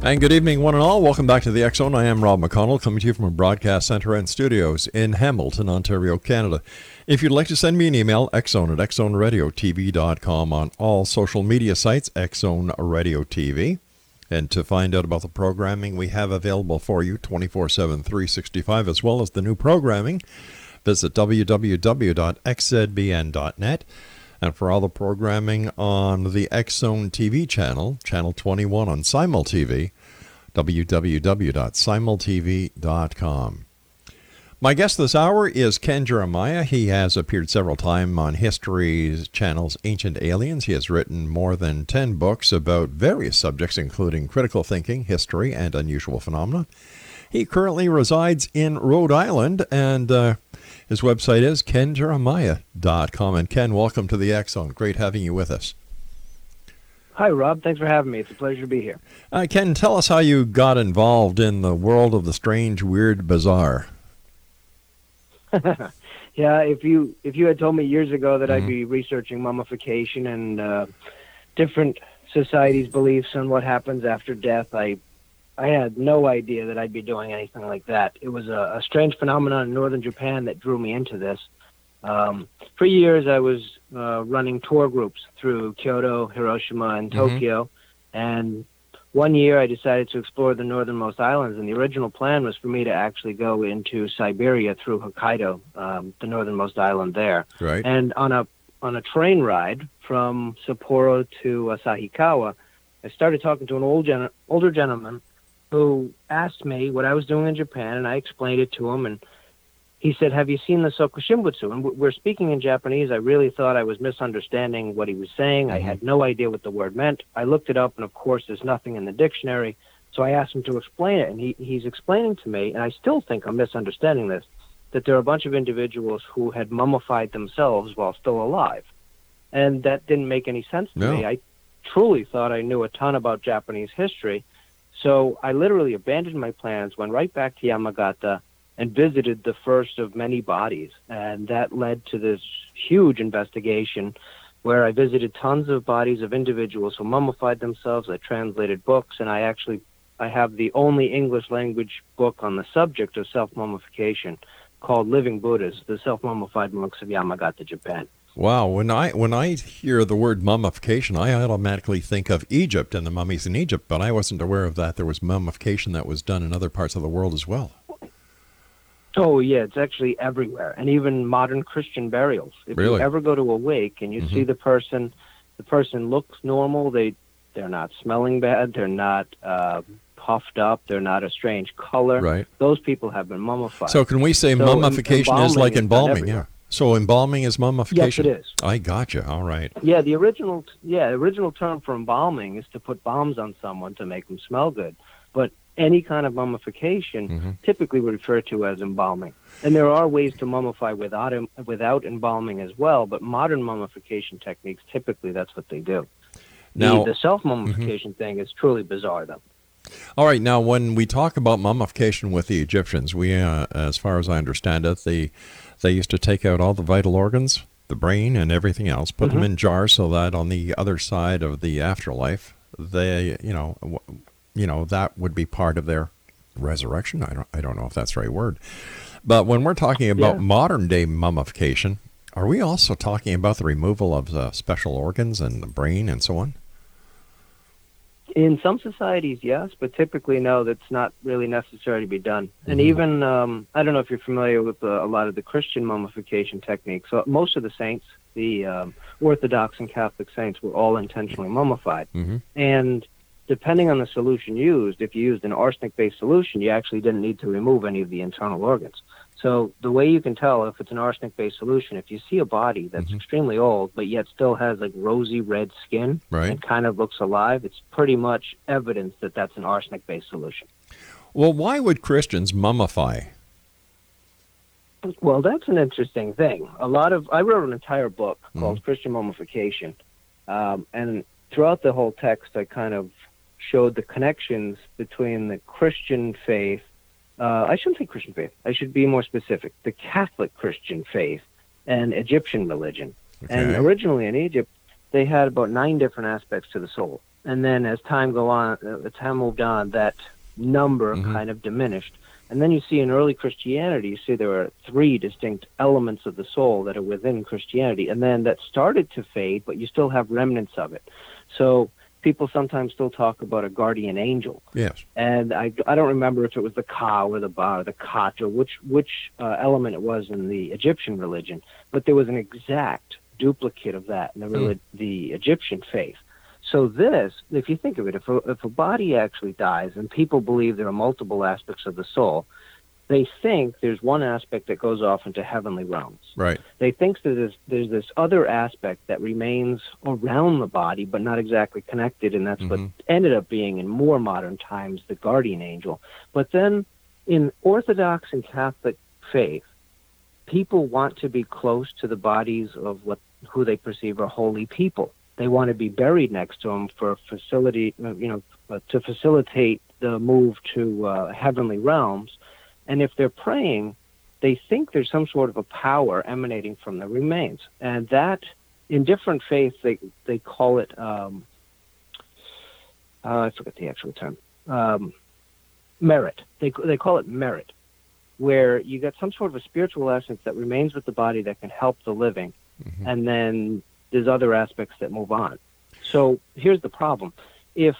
And good evening, one and all. Welcome back to the X-Zone. I am Rob McConnell, coming to you from a broadcast center and studios in Hamilton, Ontario, Canada. If you'd like to send me an email, X-Zone at XZoneRadioTV.com, on all social media sites, X-Zone Radio TV. And to find out about the programming we have available for you 24/7, 365, as well as the new programming, visit www.xzbn.net. And for all the programming on the X-Zone TV channel, Channel 21 on Simul TV, www.simultv.com. My guest this hour is Ken Jeremiah. He has appeared several times on History's channel's Ancient Aliens. He has written more than 10 books about various subjects, including critical thinking, history, and unusual phenomena. He currently resides in Rhode Island, and his website is kenjeremiah.com. And Ken, welcome to the X-Zone. Great having you with us. Hi, Rob. Thanks for having me. It's a pleasure to be here. Ken, tell us how you got involved in the world of the strange, weird, bizarre. Yeah, if you had told me years ago that I'd be researching mummification and different societies' beliefs on what happens after death, I had no idea that I'd be doing anything like that. It was a strange phenomenon in northern Japan that drew me into this. For years, I was running tour groups through Kyoto, Hiroshima, and Tokyo. And one year, I decided to explore the northernmost islands, and the original plan was for me to actually go into Siberia through Hokkaido, the northernmost island there. Right. And on a train ride from Sapporo to Asahikawa, I started talking to an older gentleman who asked me what I was doing in Japan, and I explained it to him, and he said, "Have you seen the Sokushinbutsu?" And we're speaking in Japanese. I really thought I was misunderstanding what he was saying. I had no idea what the word meant. I looked it up, and of course, there's nothing in the dictionary, so I asked him to explain it, and he's explaining to me, and I still think I'm misunderstanding this, that there are a bunch of individuals who had mummified themselves while still alive, and that didn't make any sense to me. I truly thought I knew a ton about Japanese history, so I literally abandoned my plans, went right back to Yamagata, and visited the first of many bodies. And that led to this huge investigation where I visited tons of bodies of individuals who mummified themselves. I translated books, and I have the only English language book on the subject of self-mummification called Living Buddhas, the Self-Mummified Monks of Yamagata, Japan. Wow, when I hear the word mummification, I automatically think of Egypt and the mummies in Egypt, but I wasn't aware of that. There was mummification that was done in other parts of the world as well. Oh, yeah, it's actually everywhere, and even modern Christian burials. If you ever go to a wake and you see the person looks normal, they're not smelling bad, they're not puffed up, they're not a strange color. Right. Those people have been mummified. So can we say mummification is like embalming, yeah. So embalming is mummification? Yes, it is. I gotcha. All right. Yeah, the original term for embalming is to put bombs on someone to make them smell good. But any kind of mummification typically referred to as embalming. And there are ways to mummify without embalming as well, but modern mummification techniques, typically that's what they do. Now, the self-mummification thing is truly bizarre, though. All right. Now, when we talk about mummification with the Egyptians, we, as far as I understand it, they used to take out all the vital organs, the brain and everything else, put them in jars so that on the other side of the afterlife, they, that would be part of their resurrection. I don't know if that's the right word. But when we're talking about modern day mummification, are we also talking about the removal of the special organs and the brain and so on? In some societies, yes, but typically, no, that's not really necessary to be done. And even, I don't know if you're familiar with a lot of the Christian mummification techniques. So most of the saints, the Orthodox and Catholic saints, were all intentionally mummified. And depending on the solution used, if you used an arsenic-based solution, you actually didn't need to remove any of the internal organs. So the way you can tell if it's an arsenic-based solution, if you see a body that's extremely old but yet still has like rosy red skin and kind of looks alive, it's pretty much evidence that that's an arsenic-based solution. Well, why would Christians mummify? Well, that's an interesting thing. I wrote an entire book called Christian Mummification, and throughout the whole text I kind of showed the connections between the Christian faith. I shouldn't say Christian faith. I should be more specific. The Catholic Christian faith and Egyptian religion. Okay. And originally in Egypt, they had about 9 different aspects to the soul. And then as time moved on, that number kind of diminished. And then you see in early Christianity, you see there are 3 distinct elements of the soul that are within Christianity. And then that started to fade, but you still have remnants of it. So people sometimes still talk about a guardian angel. Yes. And I don't remember if it was the Ka or the Ba or the Khat or which element it was in the Egyptian religion, but there was an exact duplicate of that in the Egyptian faith. So this, if you think of it, if a body actually dies and people believe there are multiple aspects of the soul, they think there's one aspect that goes off into heavenly realms. Right. They think that there's this other aspect that remains around the body but not exactly connected, and that's what ended up being, in more modern times, the guardian angel. But then in Orthodox and Catholic faith, people want to be close to the bodies of who they perceive are holy people. They want to be buried next to them to facilitate the move to heavenly realms. And if they're praying, they think there's some sort of a power emanating from the remains. And that, in different faiths, they call it, I forget the actual term, merit. They call it merit, where you get some sort of a spiritual essence that remains with the body that can help the living. And then there's other aspects that move on. So here's the problem. If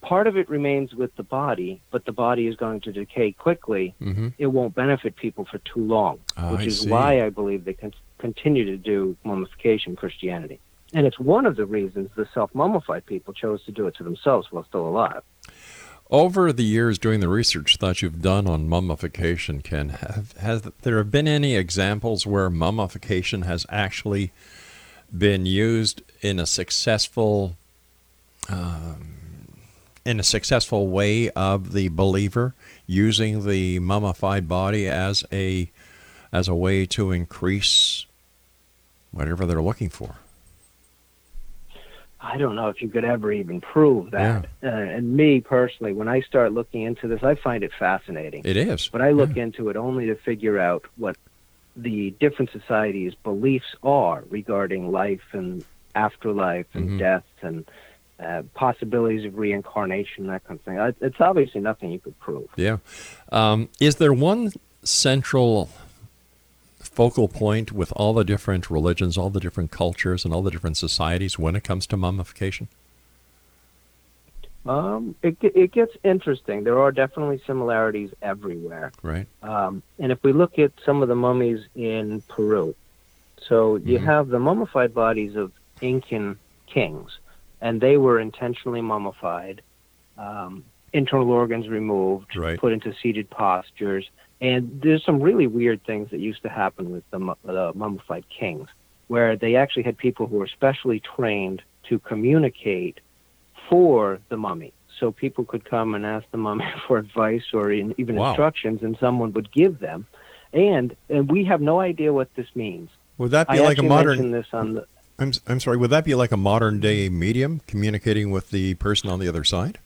part of it remains with the body, but the body is going to decay quickly, it won't benefit people for too long, which is why I believe they can continue to do mummification Christianity. And it's one of the reasons the self-mummified people chose to do it to themselves while still alive. Over the years doing the research that you've done on mummification, Ken, have there been any examples where mummification has actually been used in a successful way of the believer using the mummified body as a way to increase whatever they're looking for? I don't know if you could ever even prove that. Yeah. And me personally, when I start looking into this, I find it fascinating. It is. But I look into it only to figure out what the different societies' beliefs are regarding life and afterlife and death and possibilities of reincarnation, that kind of thing. It's obviously nothing you could prove. Yeah. Is there one central focal point with all the different religions, all the different cultures, and all the different societies when it comes to mummification? It gets interesting. There are definitely similarities everywhere. Right. And if we look at some of the mummies in Peru, so you have the mummified bodies of Incan kings, and they were intentionally mummified, internal organs removed, put into seated postures. And there's some really weird things that used to happen with the mummified kings, where they actually had people who were specially trained to communicate for the mummy. So people could come and ask the mummy for advice or even instructions, and someone would give them. And we have no idea what this means. Would that be like a modern... This on the, I'm sorry, would that be like a modern-day medium communicating with the person on the other side?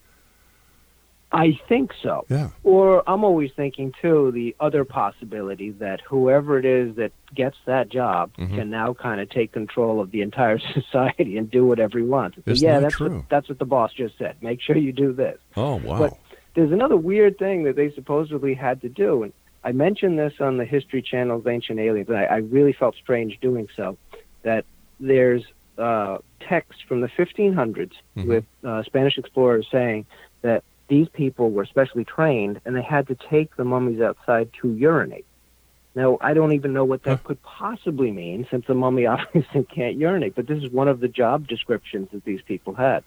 I think so. Yeah. Or I'm always thinking, too, the other possibility that whoever it is that gets that job can now kind of take control of the entire society and do whatever he wants. Isn't that true? That's what the boss just said. Make sure you do this. Oh, wow. But there's another weird thing that they supposedly had to do, and I mentioned this on the History Channel's Ancient Aliens, and I really felt strange doing so, that there's texts from the 1500s with Spanish explorers saying that these people were specially trained, and they had to take the mummies outside to urinate. Now, I don't even know what that could possibly mean, since the mummy obviously can't urinate, but this is one of the job descriptions that these people had.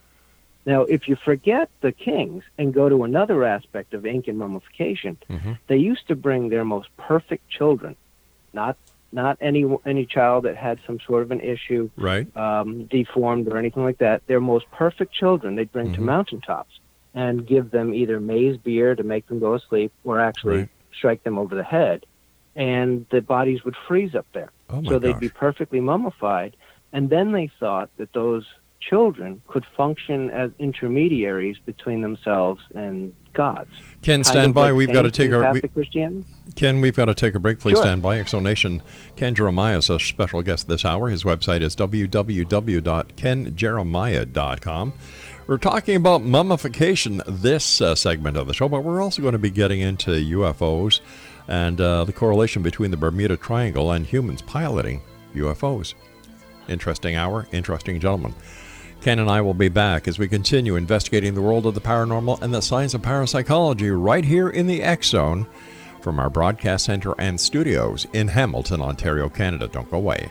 Now, if you forget the kings and go to another aspect of Incan mummification, they used to bring their most perfect children, not any child that had some sort of an issue, deformed or anything like that. Their most perfect children they'd bring to mountaintops and give them either maize beer to make them go asleep or actually strike them over the head, and the bodies would freeze up there. Oh my so they'd gosh. Be perfectly mummified, and then they thought that those children could function as intermediaries between themselves and gods. Ken, stand by. We've got to take our Ken, we've got to take a break. Please stand by. Exxon Nation, Ken Jeremiah is a special guest this hour. His website is www.kenjeremiah.com. We're talking about mummification this segment of the show, but we're also going to be getting into UFOs and the correlation between the Bermuda Triangle and humans piloting UFOs. Interesting hour, interesting gentleman. Ken and I will be back as we continue investigating the world of the paranormal and the science of parapsychology right here in the X Zone from our broadcast center and studios in Hamilton, Ontario, Canada. Don't go away.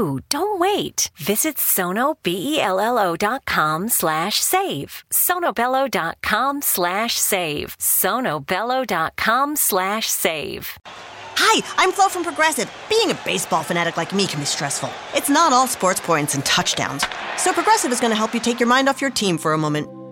Don't wait. Visit SonoBello.com/save. SonoBello.com/save. SonoBello.com/save. Hi, I'm Flo from Progressive. Being a baseball fanatic like me can be stressful. It's not all sports points and touchdowns. So Progressive is going to help you take your mind off your team for a moment.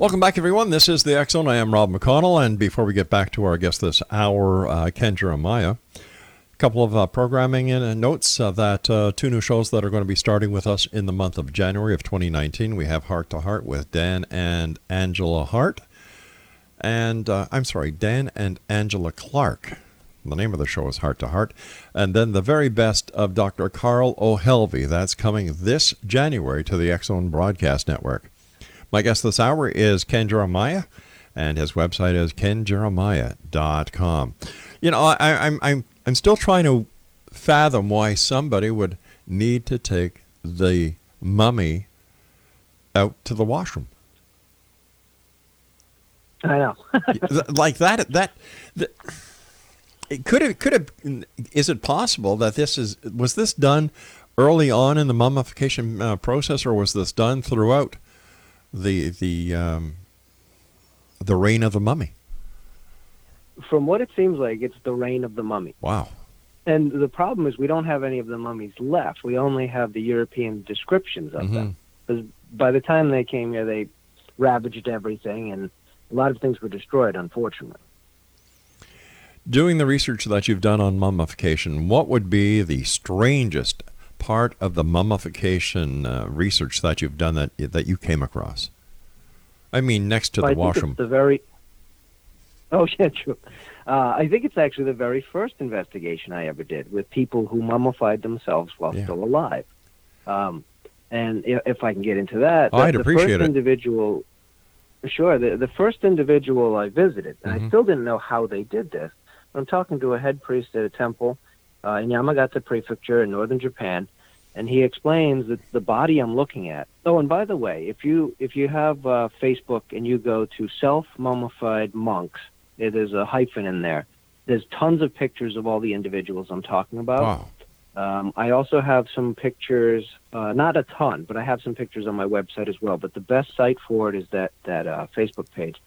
Welcome back, everyone. This is the X Zone. I am Rob McConnell, and before we get back to our guest this hour, Ken Jeremiah, a couple of programming notes that two new shows that are going to be starting with us in the month of January of 2019. We have Heart to Heart with Dan and Angela Hart, and Dan and Angela Clark. The name of the show is Heart to Heart. And then The Very Best of Dr. Carl O'Helvey. That's coming this January to the Exxon Broadcast Network. My guest this hour is Ken Jeremiah, and his website is kenjeremiah.com. You know, I'm still trying to fathom why somebody would need to take the mummy out to the washroom. I know. Like that it could have. Is it possible that was this done early on in the mummification process, or was this done throughout the reign of the mummy? From what it seems like, it's the reign of the mummy. Wow. And the problem is we don't have any of the mummies left. We only have the European descriptions of them. Because by the time they came here, they ravaged everything, and a lot of things were destroyed, unfortunately. Doing the research that you've done on mummification, what would be the strangest part of the mummification research that you've done that you came across? I mean, next to the washroom. Oh, yeah, true. I think it's actually the very first investigation I ever did with people who mummified themselves while still alive. And if I can get into that, I'd appreciate it. The first individual I visited, and I still didn't know how they did this, but I'm talking to a head priest at a temple in Yamagata Prefecture in northern Japan, and he explains that the body I'm looking at. Oh, and by the way, if you have Facebook and you go to self-mummified monks, there's a hyphen in there. There's tons of pictures of all the individuals I'm talking about. Wow. I also have some pictures, not a ton, but I have some pictures on my website as well. But the best site for it is that Facebook page.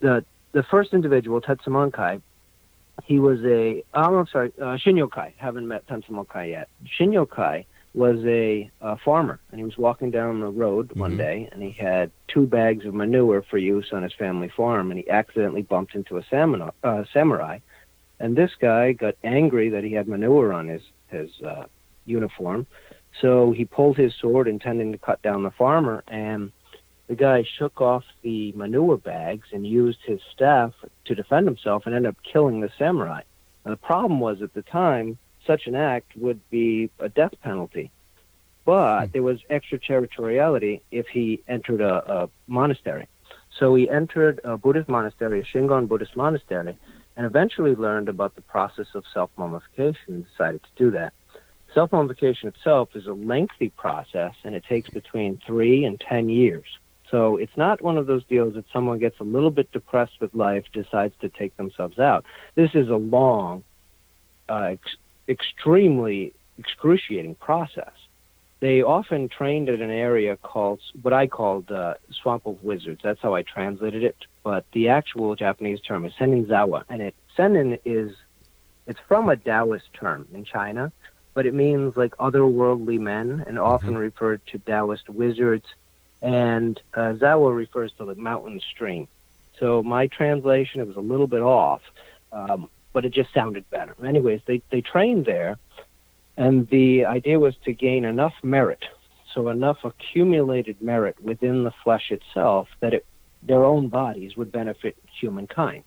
The first individual, Tetsumonkai, he was Shinyokai. Haven't met Tetsumonkai yet. Shinyokai was a farmer, and he was walking down the road one day, and he had 2 bags of manure for use on his family farm, and he accidentally bumped into a samurai. And this guy got angry that he had manure on his uniform, so he pulled his sword intending to cut down the farmer, and the guy shook off the manure bags and used his staff to defend himself and ended up killing the samurai. And the problem was, at the time, such an act would be a death penalty. But there was extraterritoriality if he entered a monastery. So he entered a Buddhist monastery, a Shingon Buddhist monastery, and eventually learned about the process of self-mummification and decided to do that. Self-mummification itself is a lengthy process, and it takes between 3 and 10 years. So it's not one of those deals that someone gets a little bit depressed with life, decides to take themselves out. This is a long, extremely excruciating process. They often trained at an area called, what I called Swamp of Wizards. That's how I translated it. But the actual Japanese term is seninzawa. And it's from a Taoist term in China, but it means like otherworldly men, and often referred to Taoist wizards. And zawa refers to the mountain stream. So my translation, it was a little bit off. But it just sounded better. Anyways, they trained there, and the idea was to gain enough merit, so enough accumulated merit within the flesh itself that their own bodies would benefit humankind.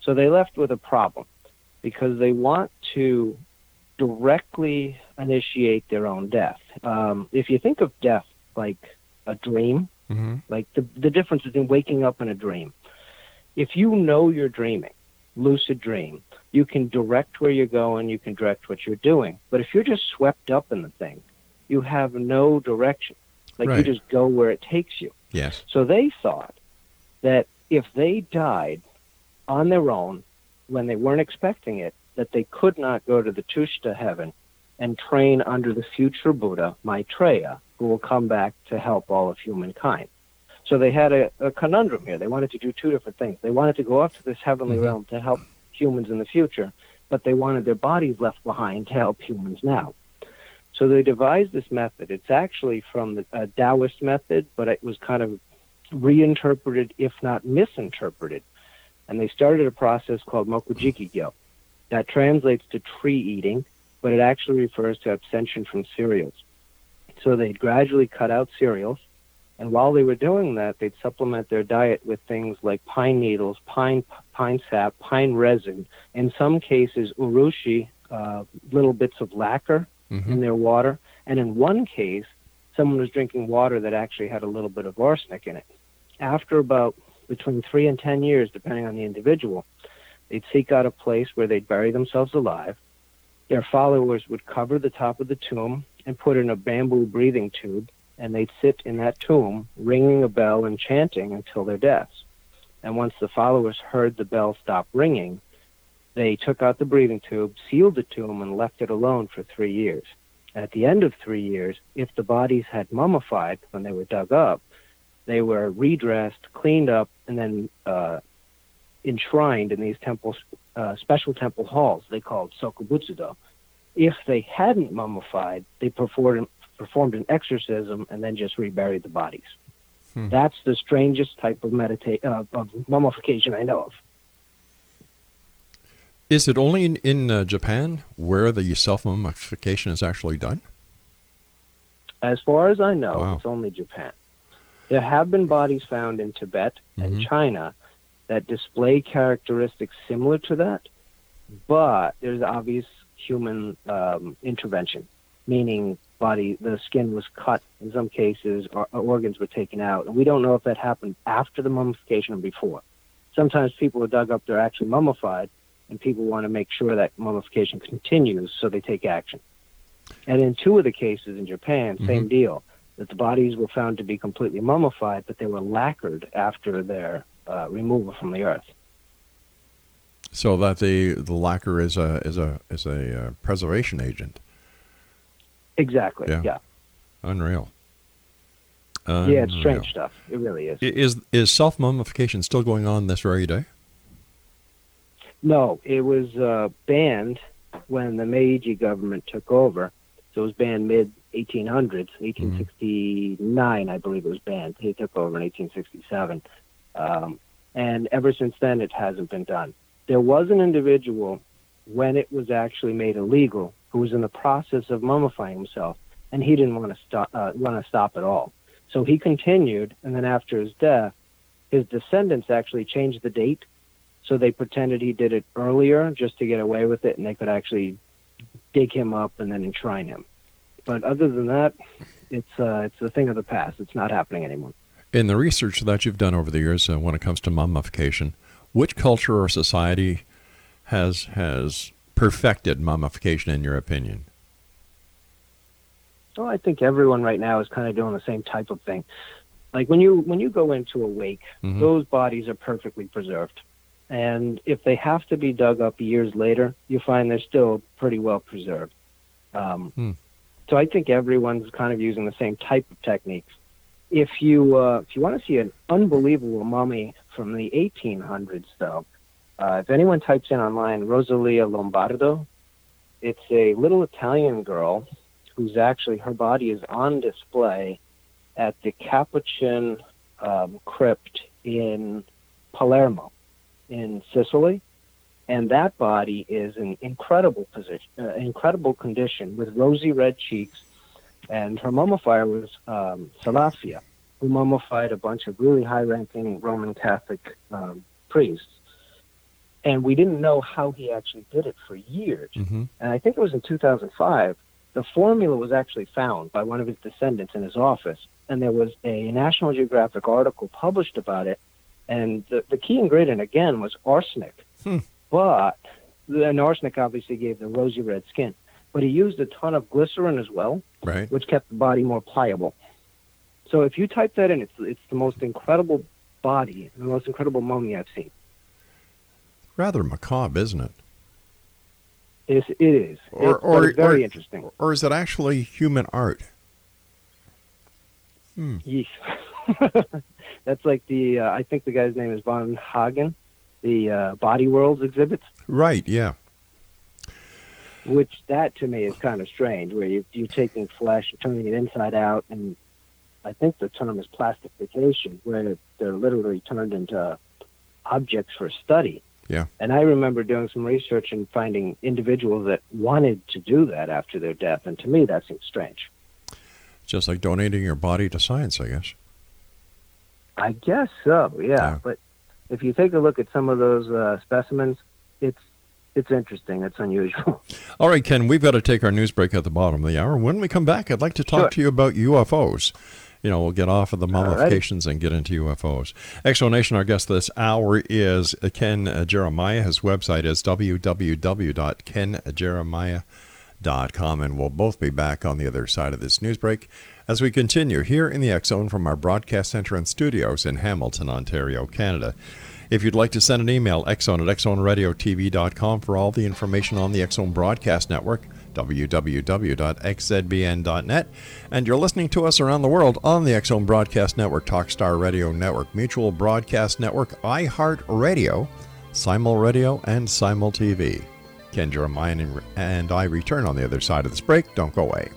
So they left with a problem, because they want to directly initiate their own death. If you think of death like a dream, like the difference between waking up and a dream. If you know you're dreaming, lucid dream, you can direct where you're going, you can direct what you're doing. But if you're just swept up in the thing, you have no direction. Like you just go where it takes you. Yes. So they thought that if they died on their own when they weren't expecting it, that they could not go to the Tushta heaven and train under the future Buddha, Maitreya, who will come back to help all of humankind. So they had a conundrum here. They wanted to do 2 different things. They wanted to go up to this heavenly realm to help humans in the future, but they wanted their bodies left behind to help humans now. So they devised this method. It's actually from the Taoist method, but it was kind of reinterpreted, if not misinterpreted. And they started a process called mokujiki-gyo. That translates to tree eating, but it actually refers to abstention from cereals. So they gradually cut out cereals. And while they were doing that, they'd supplement their diet with things like pine needles, pine sap, pine resin, in some cases urushi, little bits of lacquer in their water. And in one case, someone was drinking water that actually had a little bit of arsenic in it. After about between 3 and 10 years, depending on the individual, they'd seek out a place where they'd bury themselves alive. Their followers would cover the top of the tomb and put in a bamboo breathing tube, and they'd sit in that tomb, ringing a bell and chanting until their deaths. And once the followers heard the bell stop ringing, They took out the breathing tube, sealed it to them, and left it alone for 3 years. At the end of 3 years, if the bodies had mummified when they were dug up, they were redressed, cleaned up, and then enshrined in these temples, special temple halls they called sokubutsudo. If they hadn't mummified, they performed an exorcism and then just reburied the bodies. That's the strangest type of mummification I know of. Is it only in Japan where the self-mummification is actually done? As far as I know, It's only Japan. There have been bodies found in Tibet and China that display characteristics similar to that, but there's obvious human intervention, meaning the skin was cut in some cases, or organs were taken out, and we don't know if that happened after the mummification or before. Sometimes people are dug up, they're actually mummified, and people want to make sure that mummification continues, so they take action. And in two of the cases in Japan, same deal, that the bodies were found to be completely mummified, but they were lacquered after their removal from the earth. So that the lacquer is a preservation agent. Exactly. Yeah. Unreal. Yeah, it's strange stuff. It really is. Is self mummification still going on this very day? No, it was banned when the Meiji government took over. So it was banned mid 1800s, 1869, I believe it was banned. He took over in 1867, and ever since then it hasn't been done. There was an individual when it was actually made illegal who was in the process of mummifying himself, and he didn't want to stop at all. So he continued, and then after his death, his descendants actually changed the date. So they pretended he did it earlier just to get away with it, and they could actually dig him up and then enshrine him. But other than that, it's a thing of the past. It's not happening anymore. In the research that you've done over the years, when it comes to mummification, which culture or society has perfected mummification, in your opinion? Well, I think everyone right now is kind of doing the same type of thing. Like when you go into a wake, those bodies are perfectly preserved. And if they have to be dug up years later, you find they're still pretty well preserved. So I think everyone's kind of using the same type of techniques. If you want to see an unbelievable mummy from the 1800s, though, if anyone types in online Rosalia Lombardo, it's a little Italian girl who's actually, her body is on display at the Capuchin crypt in Palermo, in Sicily, and that body is in incredible condition, with rosy red cheeks. And her mummifier was Salafia, who mummified a bunch of really high-ranking Roman Catholic priests. And we didn't know how he actually did it for years. And I think it was in 2005, the formula was actually found by one of his descendants in his office, and there was a National Geographic article published about it. And the key ingredient, again, was arsenic. But then arsenic obviously gave the rosy red skin. But he used a ton of glycerin as well, right, which kept the body more pliable. So if you type that in, it's the most incredible body, the most incredible mummy I've seen. Rather macabre, isn't it? It is. Or very interesting. Or is it actually human art? Yes. That's like the, I think the guy's name is Von Hagen, the Body Worlds exhibits. Right, yeah. Which, that to me is kind of strange, where you're taking flesh and turning it inside out, and I think the term is plastification, where they're literally turned into objects for study. Yeah. And I remember doing some research and finding individuals that wanted to do that after their death, and to me that seems strange. Just like donating your body to science, I guess. I guess so, yeah. But if you take a look at some of those specimens, it's interesting. It's unusual. All right, Ken, we've got to take our news break at the bottom of the hour. When we come back, I'd like to talk to you about UFOs. You know, we'll get off of the mummifications and get into UFOs. X-Zone Nation, our guest this hour is Ken Jeremiah. His website is www.kenjeremiah.com, and we'll both be back on the other side of this news break as we continue here in the X-Zone from our broadcast center and studios in Hamilton, Ontario, Canada. If you'd like to send an email, Exxon at xzoneRadioTV.com for all the information on the Exxon Broadcast Network, www.xzbn.net. And you're listening to us around the world on the Exxon Broadcast Network, Talkstar Radio Network, Mutual Broadcast Network, iHeartRadio, Simul Radio, and Simul TV. Ken Jeremiah and I return on the other side of this break. Don't go away.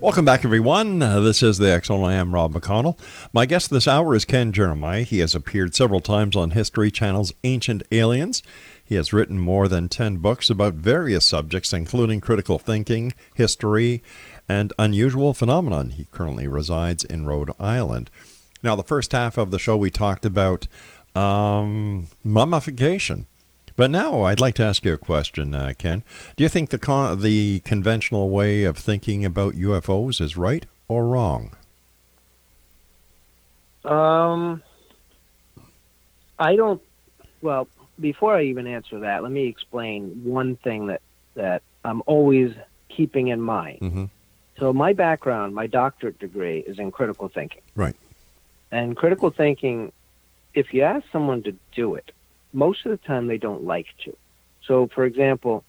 Welcome back, everyone. This is the Exxon. I am Rob McConnell. My guest this hour is Ken Jeremiah. He has appeared several times on History Channel's Ancient Aliens. He has written more than 10 books about various subjects, including critical thinking, history, and unusual phenomenon. He currently resides in Rhode Island. Now, the first half of the show, we talked about mummification. But now I'd like to ask you a question, Ken. Do you think the conventional way of thinking about UFOs is right or wrong? Well, before I even answer that, let me explain one thing that I'm always keeping in mind. Mm-hmm. So my background, my doctorate degree is in critical thinking. Right. And critical thinking, if you ask someone to do it, most of the time they don't like to. So, for example,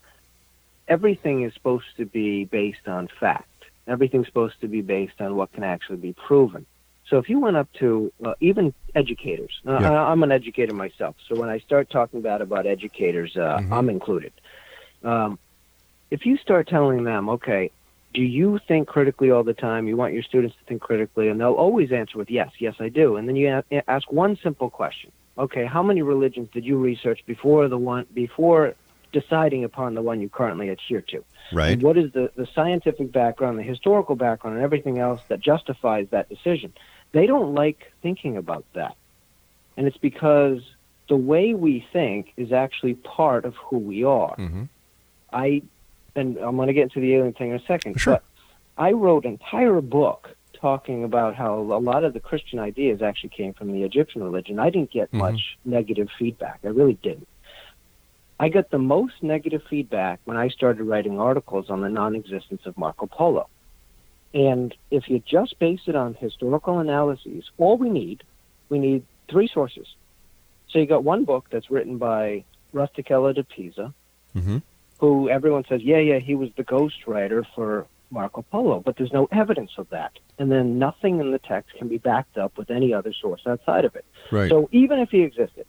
everything is supposed to be based on fact. Everything's supposed to be based on what can actually be proven. So if you went up to even educators, I'm an educator myself, so when I start talking about educators, mm-hmm. I'm included. If you start telling them, okay, do you think critically all the time? You want your students to think critically, and they'll always answer with yes, I do. And then you ask one simple question. Okay, how many religions did you research before deciding upon the one you currently adhere to? Right. And what is the scientific background, the historical background, and everything else that justifies that decision? They don't like thinking about that. And it's because the way we think is actually part of who we are. Mm-hmm. And I'm going to get into the alien thing in a second. Sure. But I wrote an entire book talking about how a lot of the Christian ideas actually came from the Egyptian religion. I didn't get much negative feedback. I really didn't. I got the most negative feedback when I started writing articles on the non-existence of Marco Polo. And if you just base it on historical analyses, all we need three sources. So you got one book that's written by Rustichello de Pisa, mm-hmm. who everyone says, yeah, he was the ghostwriter for Marco Polo, but there's no evidence of that. And then nothing in the text can be backed up with any other source outside of it. Right. So even if he existed,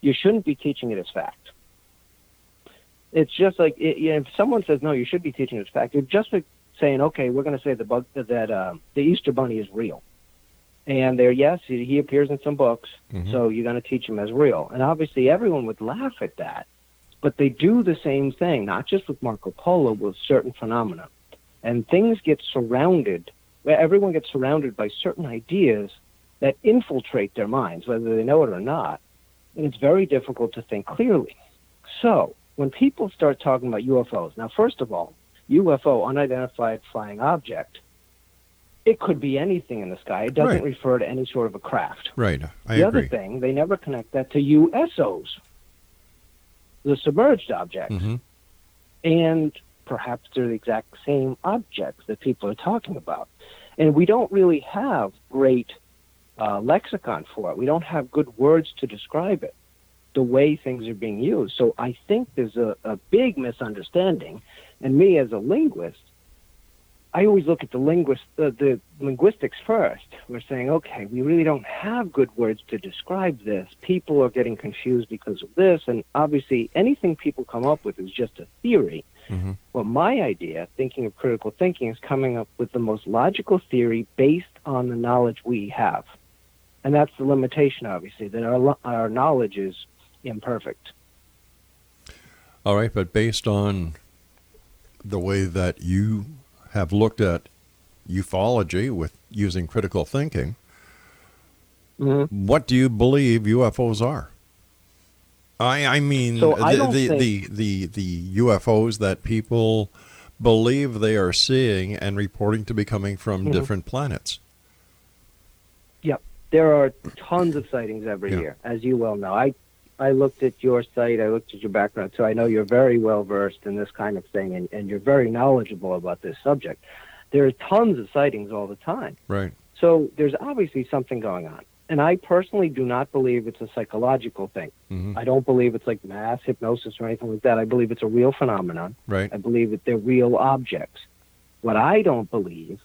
you shouldn't be teaching it as fact. It's just like if someone says, no, you should be teaching it as fact, you're just like saying, okay, we're going to say the Easter Bunny is real. And he appears in some books, mm-hmm. so you're going to teach him as real. And obviously everyone would laugh at that, but they do the same thing, not just with Marco Polo, with certain phenomena. And things get surrounded, where everyone gets surrounded by certain ideas that infiltrate their minds, whether they know it or not. And it's very difficult to think clearly. So when people start talking about UFOs, now, first of all, UFO, unidentified flying object, it could be anything in the sky. It doesn't refer to any sort of a craft. Right. I agree. The other thing, they never connect that to USOs, the submerged objects. Mm-hmm. And perhaps they're the exact same objects that people are talking about. And we don't really have great lexicon for it. We don't have good words to describe it, the way things are being used. So I think there's a big misunderstanding. And me as a linguist, I always look at the linguistics first. We're saying, okay, we really don't have good words to describe this. People are getting confused because of this. And obviously anything people come up with is just a theory. Mm-hmm. Well, my idea, thinking of critical thinking, is coming up with the most logical theory based on the knowledge we have. And that's the limitation, obviously, that our knowledge is imperfect. All right, but based on the way that you have looked at ufology with using critical thinking, mm-hmm. what do you believe UFOs are? I mean, the UFOs that people believe they are seeing and reporting to be coming from mm-hmm. different planets. Yep. There are tons of sightings every year, as you well know. I looked at your site, I looked at your background, so I know you're very well-versed in this kind of thing, and you're very knowledgeable about this subject. There are tons of sightings all the time. Right. So there's obviously something going on. And I personally do not believe it's a psychological thing. Mm-hmm. I don't believe it's like mass hypnosis or anything like that. I believe it's a real phenomenon. Right. I believe that they're real objects. What I don't believe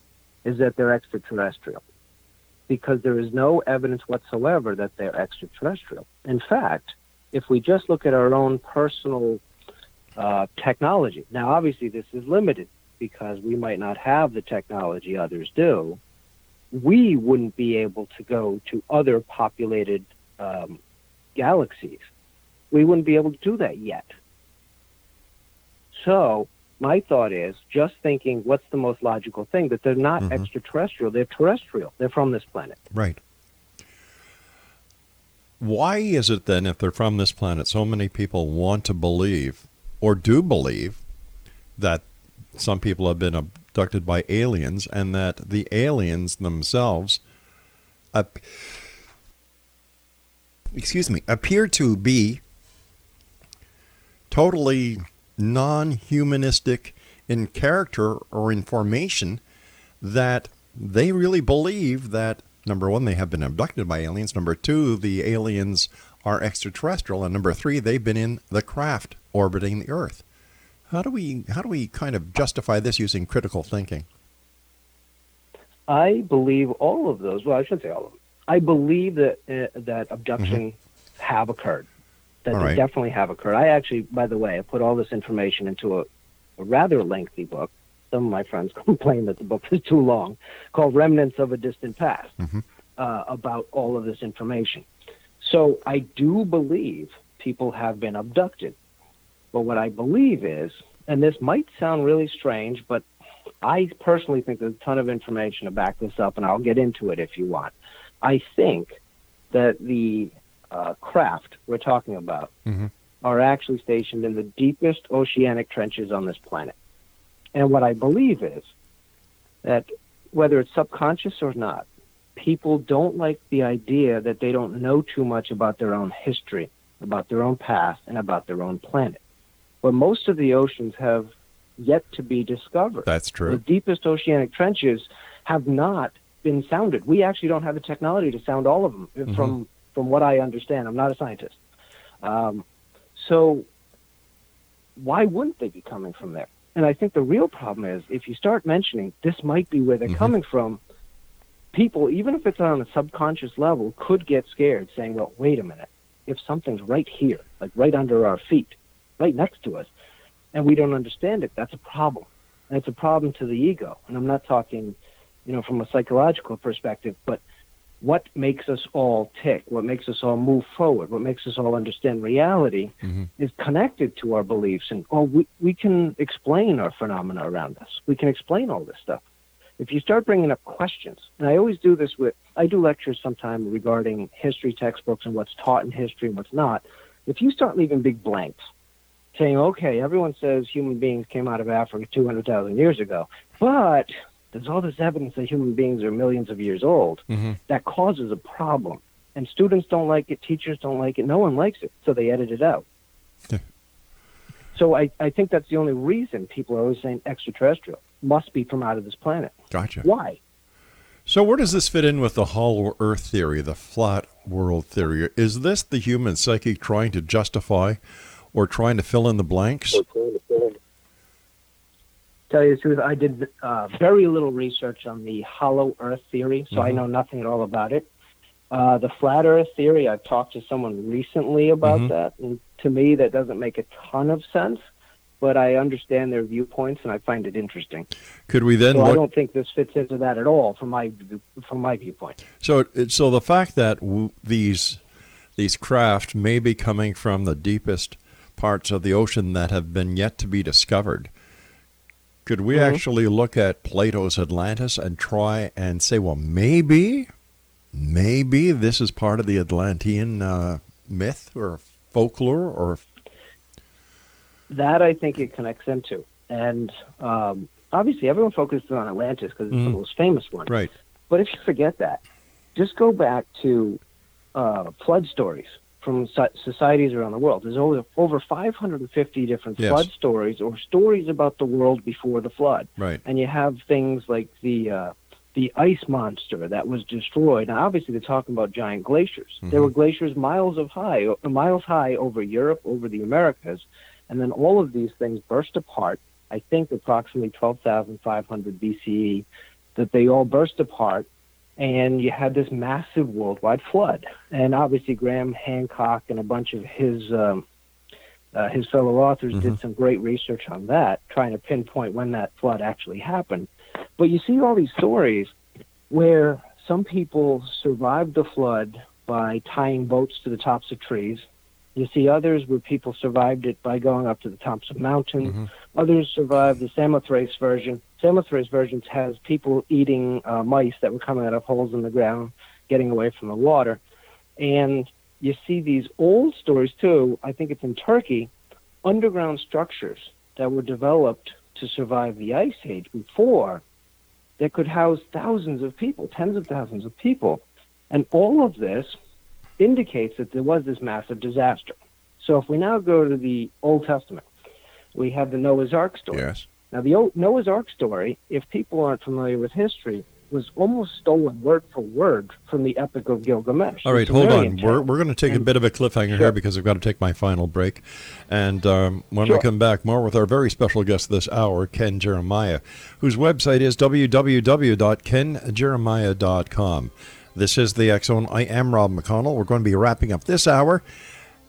is that they're extraterrestrial, because there is no evidence whatsoever that they're extraterrestrial. In fact, if we just look at our own personal technology, now obviously this is limited because we might not have the technology others do, we wouldn't be able to go to other populated galaxies. We wouldn't be able to do that yet. So my thought is just thinking, what's the most logical thing? That they're not mm-hmm. extraterrestrial. They're terrestrial. They're from this planet. Right. Why is it then, if they're from this planet, so many people want to believe or do believe that some people have been abducted by aliens, and that the aliens themselves appear to be totally non-humanistic in character or in formation, that they really believe that, number one, they have been abducted by aliens, number two, the aliens are extraterrestrial, and number three, they've been in the craft orbiting the Earth. How do we kind of justify this using critical thinking? I believe all of those. Well, I shouldn't say all of them. I believe that abduction mm-hmm. have occurred. That all they right. definitely have occurred. I actually, by the way, I put all this information into a rather lengthy book. Some of my friends complain that the book is too long, called Remnants of a Distant Past, mm-hmm. About all of this information. So I do believe people have been abducted. But what I believe is, and this might sound really strange, but I personally think there's a ton of information to back this up, and I'll get into it if you want. I think that the craft we're talking about mm-hmm. are actually stationed in the deepest oceanic trenches on this planet. And what I believe is that whether it's subconscious or not, people don't like the idea that they don't know too much about their own history, about their own past, and about their own planet. But most of the oceans have yet to be discovered. That's true. The deepest oceanic trenches have not been sounded. We actually don't have the technology to sound all of them, mm-hmm. from what I understand. I'm not a scientist. So why wouldn't they be coming from there? And I think the real problem is, if you start mentioning this might be where they're mm-hmm. coming from, people, even if it's on a subconscious level, could get scared, saying, well, wait a minute, if something's right here, like right under our feet, right next to us, and we don't understand it, that's a problem. And it's a problem to the ego. And I'm not talking, from a psychological perspective, but what makes us all tick, what makes us all move forward, what makes us all understand reality mm-hmm. is connected to our beliefs. And we can explain our phenomena around us. We can explain all this stuff. If you start bringing up questions, and I always do this I do lectures sometimes regarding history textbooks and what's taught in history and what's not. If you start leaving big blanks, saying, okay, everyone says human beings came out of Africa 200,000 years ago, but there's all this evidence that human beings are millions of years old. Mm-hmm. That causes a problem. And students don't like it, teachers don't like it, no one likes it, so they edit it out. So I think that's the only reason people are always saying extraterrestrial, must be from out of this planet. Gotcha. Why? So where does this fit in with the hollow earth theory, the flat world theory? Is this the human psyche trying to justify or trying to fill in the blanks? Tell you the truth, I did very little research on the hollow earth theory, so mm-hmm. I know nothing at all about it. The flat earth theory, I've talked to someone recently about mm-hmm. that, and to me that doesn't make a ton of sense. but I understand their viewpoints and I find it interesting. Could we then? So I don't think this fits into that at all from my viewpoint. So the fact that these craft may be coming from the deepest parts of the ocean that have been yet to be discovered. Could we actually look at Plato's Atlantis and try and say, well, maybe this is part of the Atlantean myth or folklore? Or that I think it connects into. And obviously everyone focuses on Atlantis because it's the most famous one. Right. But if you forget that, just go back to flood stories from societies around the world. There's over 550 different flood stories or stories about the world before the flood. Right. And you have things like the ice monster that was destroyed. Now, obviously, they're talking about giant glaciers. Mm-hmm. There were glaciers miles high over Europe, over the Americas, and then all of these things burst apart, I think approximately 12,500 BCE, that they all burst apart. And you had this massive worldwide flood. And obviously, Graham Hancock and a bunch of his fellow authors did some great research on that, trying to pinpoint when that flood actually happened. But you see all these stories where some people survived the flood by tying boats to the tops of trees. You see others where people survived it by going up to the tops of mountains. Mm-hmm. Others survived the Samothrace version. Samothrace versions has people eating mice that were coming out of holes in the ground, getting away from the water. And you see these old stories, too, I think it's in Turkey, underground structures that were developed to survive the Ice Age before that could house thousands of people, tens of thousands of people. And all of this indicates that there was this massive disaster. So if we now go to the Old Testament, we have the Noah's Ark story. Yes. Now, the Noah's Ark story, if people aren't familiar with history, was almost stolen word for word from the Epic of Gilgamesh. All right, hold on. We're going to take a bit of a cliffhanger here because I've got to take my final break. And when we come back, more with our very special guest this hour, Ken Jeremiah, whose website is www.kenjeremiah.com. This is the X-Zone. I am Rob McConnell. We're going to be wrapping up this hour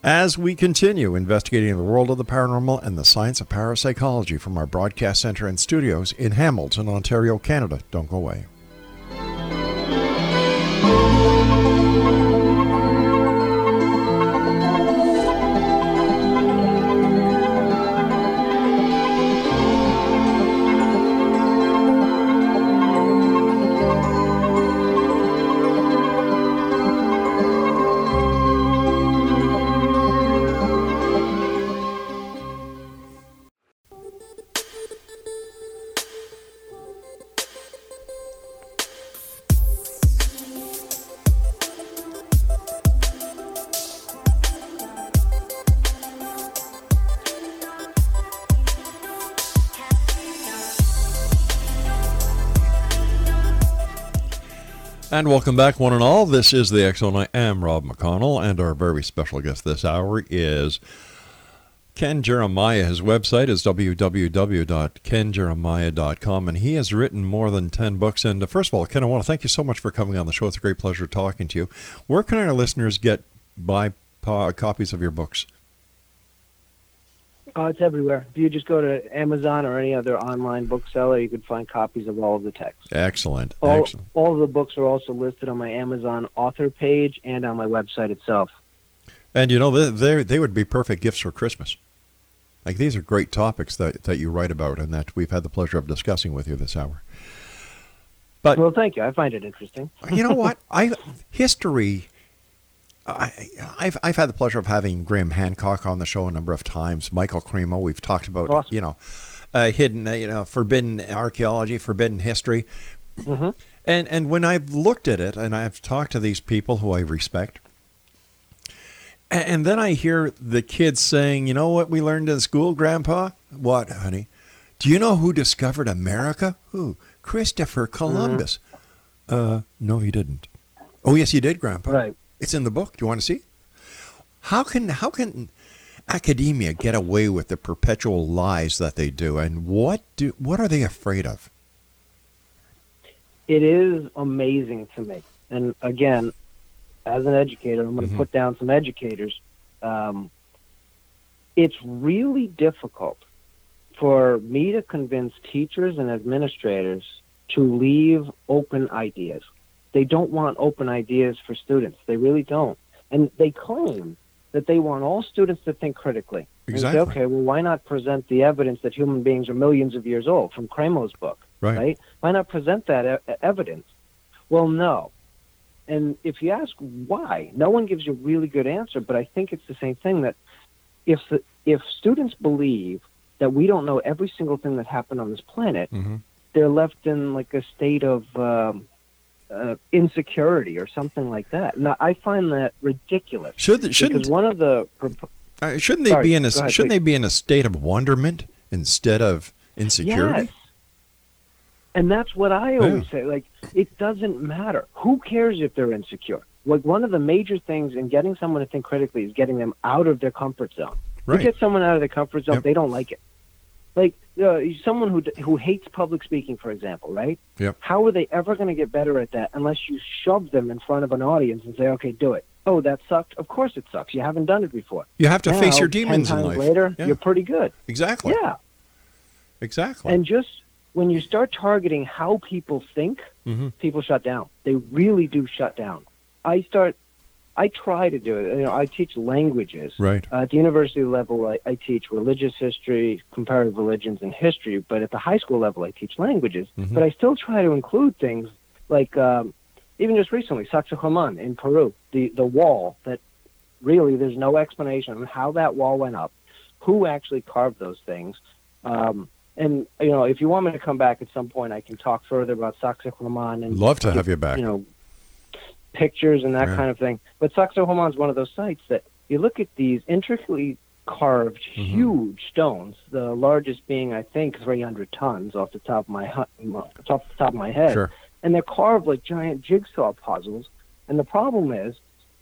as we continue investigating the world of the paranormal and the science of parapsychology from our broadcast center and studios in Hamilton, Ontario, Canada. Don't go away. And welcome back, one and all. This is the X-Zone. I am Rob McConnell, and our very special guest this hour is Ken Jeremiah. His website is www.kenjeremiah.com, and he has written more than 10 books. And first of all, Ken, I want to thank you so much for coming on the show. It's a great pleasure talking to you. Where can our listeners buy copies of your books? It's everywhere. If you just go to Amazon or any other online bookseller, you can find copies of all of the texts. Excellent. All of the books are also listed on my Amazon author page and on my website itself. And, you know, they would be perfect gifts for Christmas. Like, these are great topics that you write about and that we've had the pleasure of discussing with you this hour. But, well, thank you. I find it interesting. You know what? I've had the pleasure of having Graham Hancock on the show a number of times. Michael Cremo, we've talked about, forbidden archaeology, forbidden history. Mm-hmm. And when I've looked at it and I've talked to these people who I respect, and then I hear the kids saying, you know what we learned in school, Grandpa? What, honey? Do you know who discovered America? Who? Christopher Columbus. Mm-hmm. No, he didn't. Oh, yes, he did, Grandpa. Right. It's in the book. Do you want to see? How can academia get away with the perpetual lies that they do? And what are they afraid of? It is amazing to me. And again, as an educator, I'm going to put down some educators. It's really difficult for me to convince teachers and administrators to leave open ideas. They don't want open ideas for students. They really don't. And they claim that they want all students to think critically. Exactly. And say, okay, well, why not present the evidence that human beings are millions of years old from Cremo's book, right? Why not present that evidence? Well, no. And if you ask why, no one gives you a really good answer, but I think it's the same thing, that if students believe that we don't know every single thing that happened on this planet, mm-hmm. they're left in like a state of insecurity or something like that. Now, I find that ridiculous. Shouldn't they be in a state of wonderment instead of insecurity? Yes. And that's what I always say. Like, it doesn't matter. Who cares if they're insecure? Like, one of the major things in getting someone to think critically is getting them out of their comfort zone. Right. You get someone out of their comfort zone, they don't like it. Like, someone who hates public speaking, for example, right? Yep. How are they ever going to get better at that unless you shove them in front of an audience and say, okay, do it. Oh, that sucked? Of course it sucks. You haven't done it before. You have to face your demons in life. 10 times later, you're pretty good. Exactly. Yeah. Exactly. And just... when you start targeting how people think, mm-hmm. people shut down. They really do shut down. I try to do it. You know, I teach languages. Right. At the university level, I teach religious history, comparative religions, and history. But at the high school level, I teach languages. Mm-hmm. But I still try to include things like, even just recently, Sacsayhuamán in Peru, the wall that really there's no explanation on how that wall went up, who actually carved those things. And, you know, if you want me to come back at some point, I can talk further about Sacsayhuamán and love to have you back. You know, pictures and that kind of thing. But Sacsayhuamán is one of those sites that you look at these intricately carved, mm-hmm. huge stones. The largest being, I think, 300 tons off the top of my head. Sure. And they're carved like giant jigsaw puzzles. And the problem is,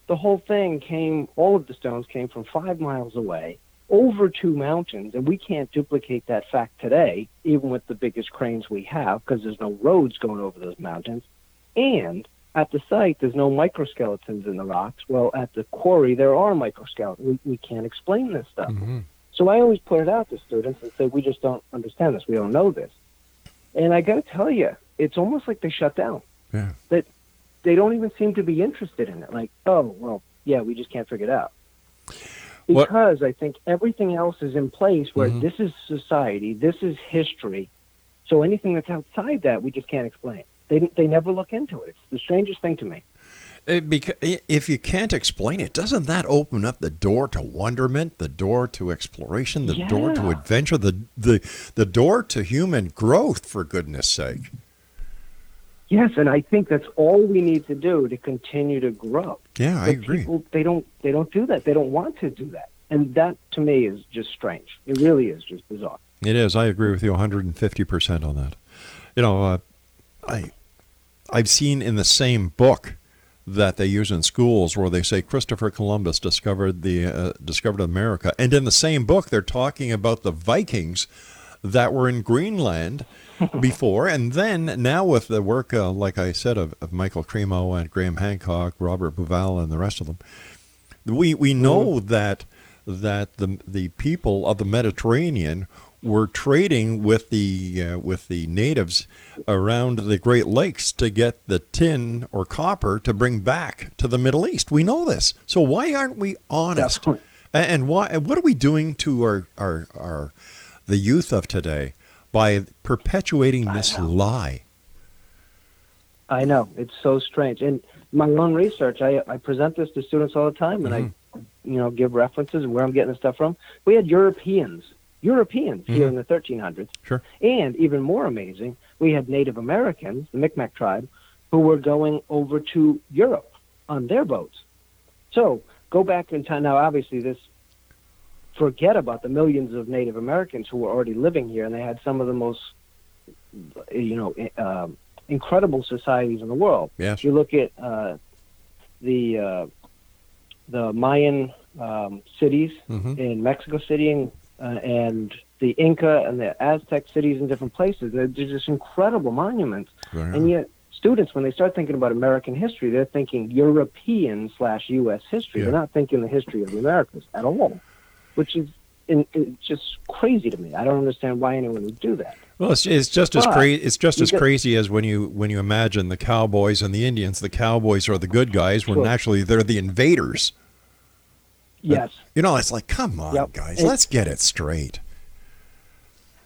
the whole thing all of the stones came from 5 miles away, over two mountains, and we can't duplicate that fact today, even with the biggest cranes we have, because there's no roads going over those mountains. And at the site, there's no microskeletons in the rocks. Well, at the quarry, there are microskeletons. We can't explain this stuff. Mm-hmm. So I always put it out to students and say, we just don't understand this. We don't know this. And I got to tell you, it's almost like they shut down. Yeah. That they don't even seem to be interested in it. Like, oh, well, yeah, we just can't figure it out. Because I think everything else is in place where mm-hmm. this is society, this is history, so anything that's outside that, we just can't explain. They never look into it. It's the strangest thing to me. Because if you can't explain it, doesn't that open up the door to wonderment, the door to exploration, the door to adventure, the door to human growth, for goodness sake? Yes, and I think that's all we need to do to continue to grow. Yeah, I agree. People, they don't do that. They don't want to do that. And that, to me, is just strange. It really is just bizarre. It is. I agree with you 150% on that. You know, I've seen in the same book that they use in schools where they say Christopher Columbus discovered America. And in the same book, they're talking about the Vikings that were in Greenland before, and then now with the work, like I said, of Michael Cremo and Graham Hancock, Robert Buval, and the rest of them, we know that the people of the Mediterranean were trading with the natives around the Great Lakes to get the tin or copper to bring back to the Middle East. We know this, so why aren't we honest? Definitely. And why? What are we doing to our the youth of today by perpetuating this lie? I know. It's so strange. And my own research, I present this to students all the time, and mm-hmm. I give references and where I'm getting the stuff from. We had Europeans mm-hmm. here in the 1300s. Sure. And even more amazing, we had Native Americans, the Mi'kmaq tribe, who were going over to Europe on their boats. So go back in time. Now, obviously, forget about the millions of Native Americans who were already living here, and they had some of the most, incredible societies in the world. Yes. You look at the Mayan cities mm-hmm. in Mexico City and the Inca and the Aztec cities in different places. They're just incredible monuments. Right. And yet students, when they start thinking about American history, they're thinking European / U.S. history. Yeah. They're not thinking the history of the Americas at all. Which is it's just crazy to me. I don't understand why anyone would do that. Well, it's just as crazy as when you imagine the cowboys and the Indians. The cowboys are the good guys when actually they're the invaders. Yes. You know, it's like, come on, guys, let's get it straight.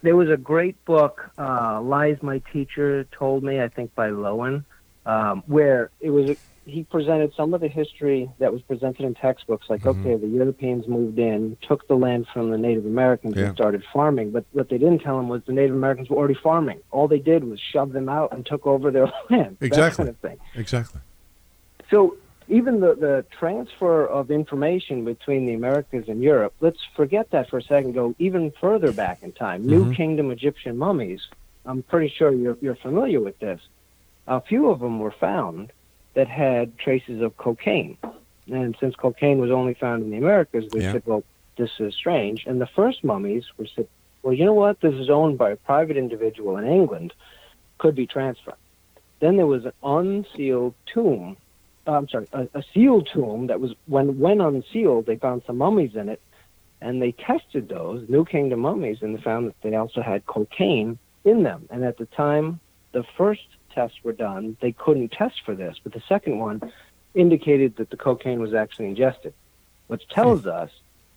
There was a great book, Lies My Teacher Told Me, I think by Lowen, where it was he presented some of the history that was presented in textbooks, like, okay, the Europeans moved in, took the land from the Native Americans and started farming. But what they didn't tell them was the Native Americans were already farming. All they did was shove them out and took over their land. Exactly. That kind of thing. Exactly. So even the transfer of information between the Americas and Europe, let's forget that for a second, go even further back in time. New Kingdom Egyptian mummies, I'm pretty sure you're familiar with this. A few of them were found that had traces of cocaine. And since cocaine was only found in the Americas, they said, well, this is strange. And the first mummies were said, well, you know what? This is owned by a private individual in England. Could be transferred. Then there was an unsealed tomb. I'm sorry, a sealed tomb that was, when unsealed, they found some mummies in it, and they tested those, New Kingdom mummies, and they found that they also had cocaine in them. And at the time, the first tests were done, they couldn't test for this, but the second one indicated that the cocaine was actually ingested, which tells us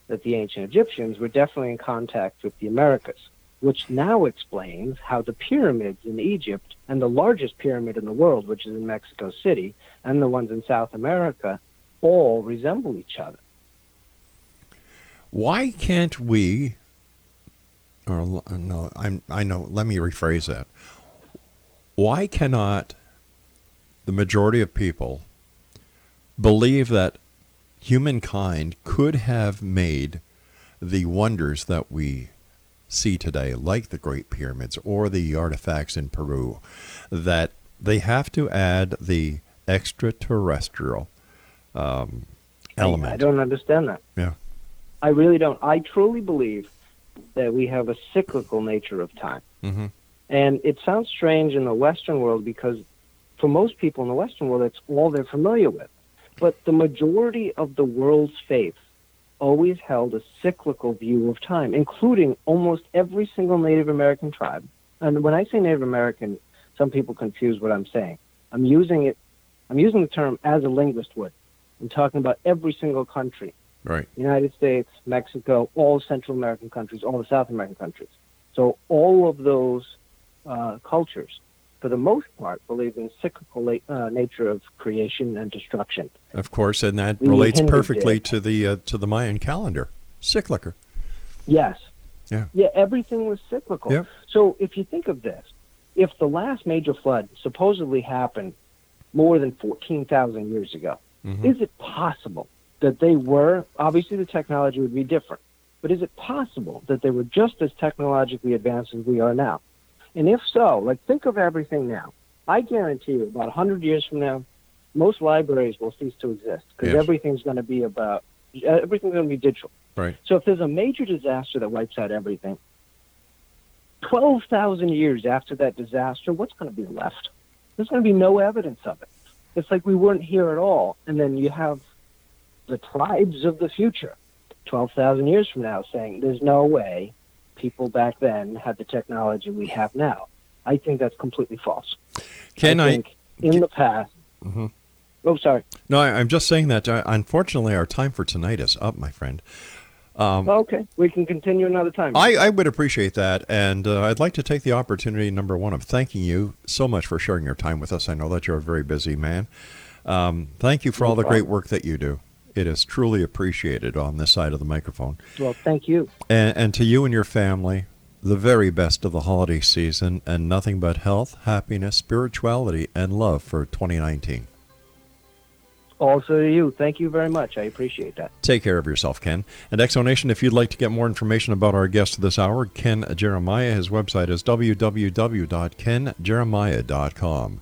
that the ancient Egyptians were definitely in contact with the Americas, which now explains how the pyramids in Egypt and the largest pyramid in the world, which is in Mexico City, and the ones in South America all resemble each other. Why can't we, or no, I know, let me rephrase that. Why cannot the majority of people believe that humankind could have made the wonders that we see today, like the Great Pyramids or the artifacts in Peru, that they have to add the extraterrestrial element? I don't understand that. Yeah, I really don't. I truly believe that we have a cyclical nature of time. Mm-hmm. And it sounds strange in the Western world because for most people in the Western world, that's all they're familiar with. But the majority of the world's faiths always held a cyclical view of time, including almost every single Native American tribe. And when I say Native American, some people confuse what I'm saying. I'm using the term as a linguist would. I'm talking about every single country. Right. United States, Mexico, all Central American countries, all the South American countries. So all of those cultures, for the most part, believe in cyclical nature of creation and destruction. Of course, and that relates perfectly to the Mayan calendar, cyclical. Yes. Yeah. Everything was cyclical. Yep. So if you think of this, if the last major flood supposedly happened more than 14,000 years ago, is it possible that they were? Obviously, the technology would be different, but is it possible that they were just as technologically advanced as we are now? And if so, like, think of everything now. I guarantee you about 100 years from now, most libraries will cease to exist because everything's going to be digital. Right. So if there's a major disaster that wipes out everything, 12,000 years after that disaster, what's going to be left? There's going to be no evidence of it. It's like we weren't here at all. And then you have the tribes of the future 12,000 years from now saying there's no way people back then had the technology we have now. I think that's completely false. The past... Mm-hmm. Oh, sorry. No, I'm just saying that, unfortunately, our time for tonight is up, my friend. Okay, we can continue another time. I would appreciate that, and I'd like to take the opportunity, number one, of thanking you so much for sharing your time with us. I know that you're a very busy man. Thank you for all the great work that you do. It is truly appreciated on this side of the microphone. Well, thank you. And to you and your family, the very best of the holiday season and nothing but health, happiness, spirituality, and love for 2019. Also to you. Thank you very much. I appreciate that. Take care of yourself, Ken. And Exo Nation, if you'd like to get more information about our guest this hour, Ken Jeremiah, his website is www.kenjeremiah.com.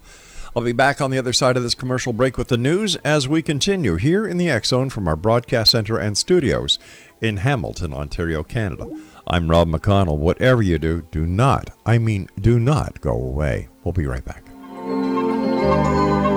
I'll be back on the other side of this commercial break with the news as we continue here in the X-Zone from our broadcast center and studios in Hamilton, Ontario, Canada. I'm Rob McConnell. Whatever you do, do not go away. We'll be right back.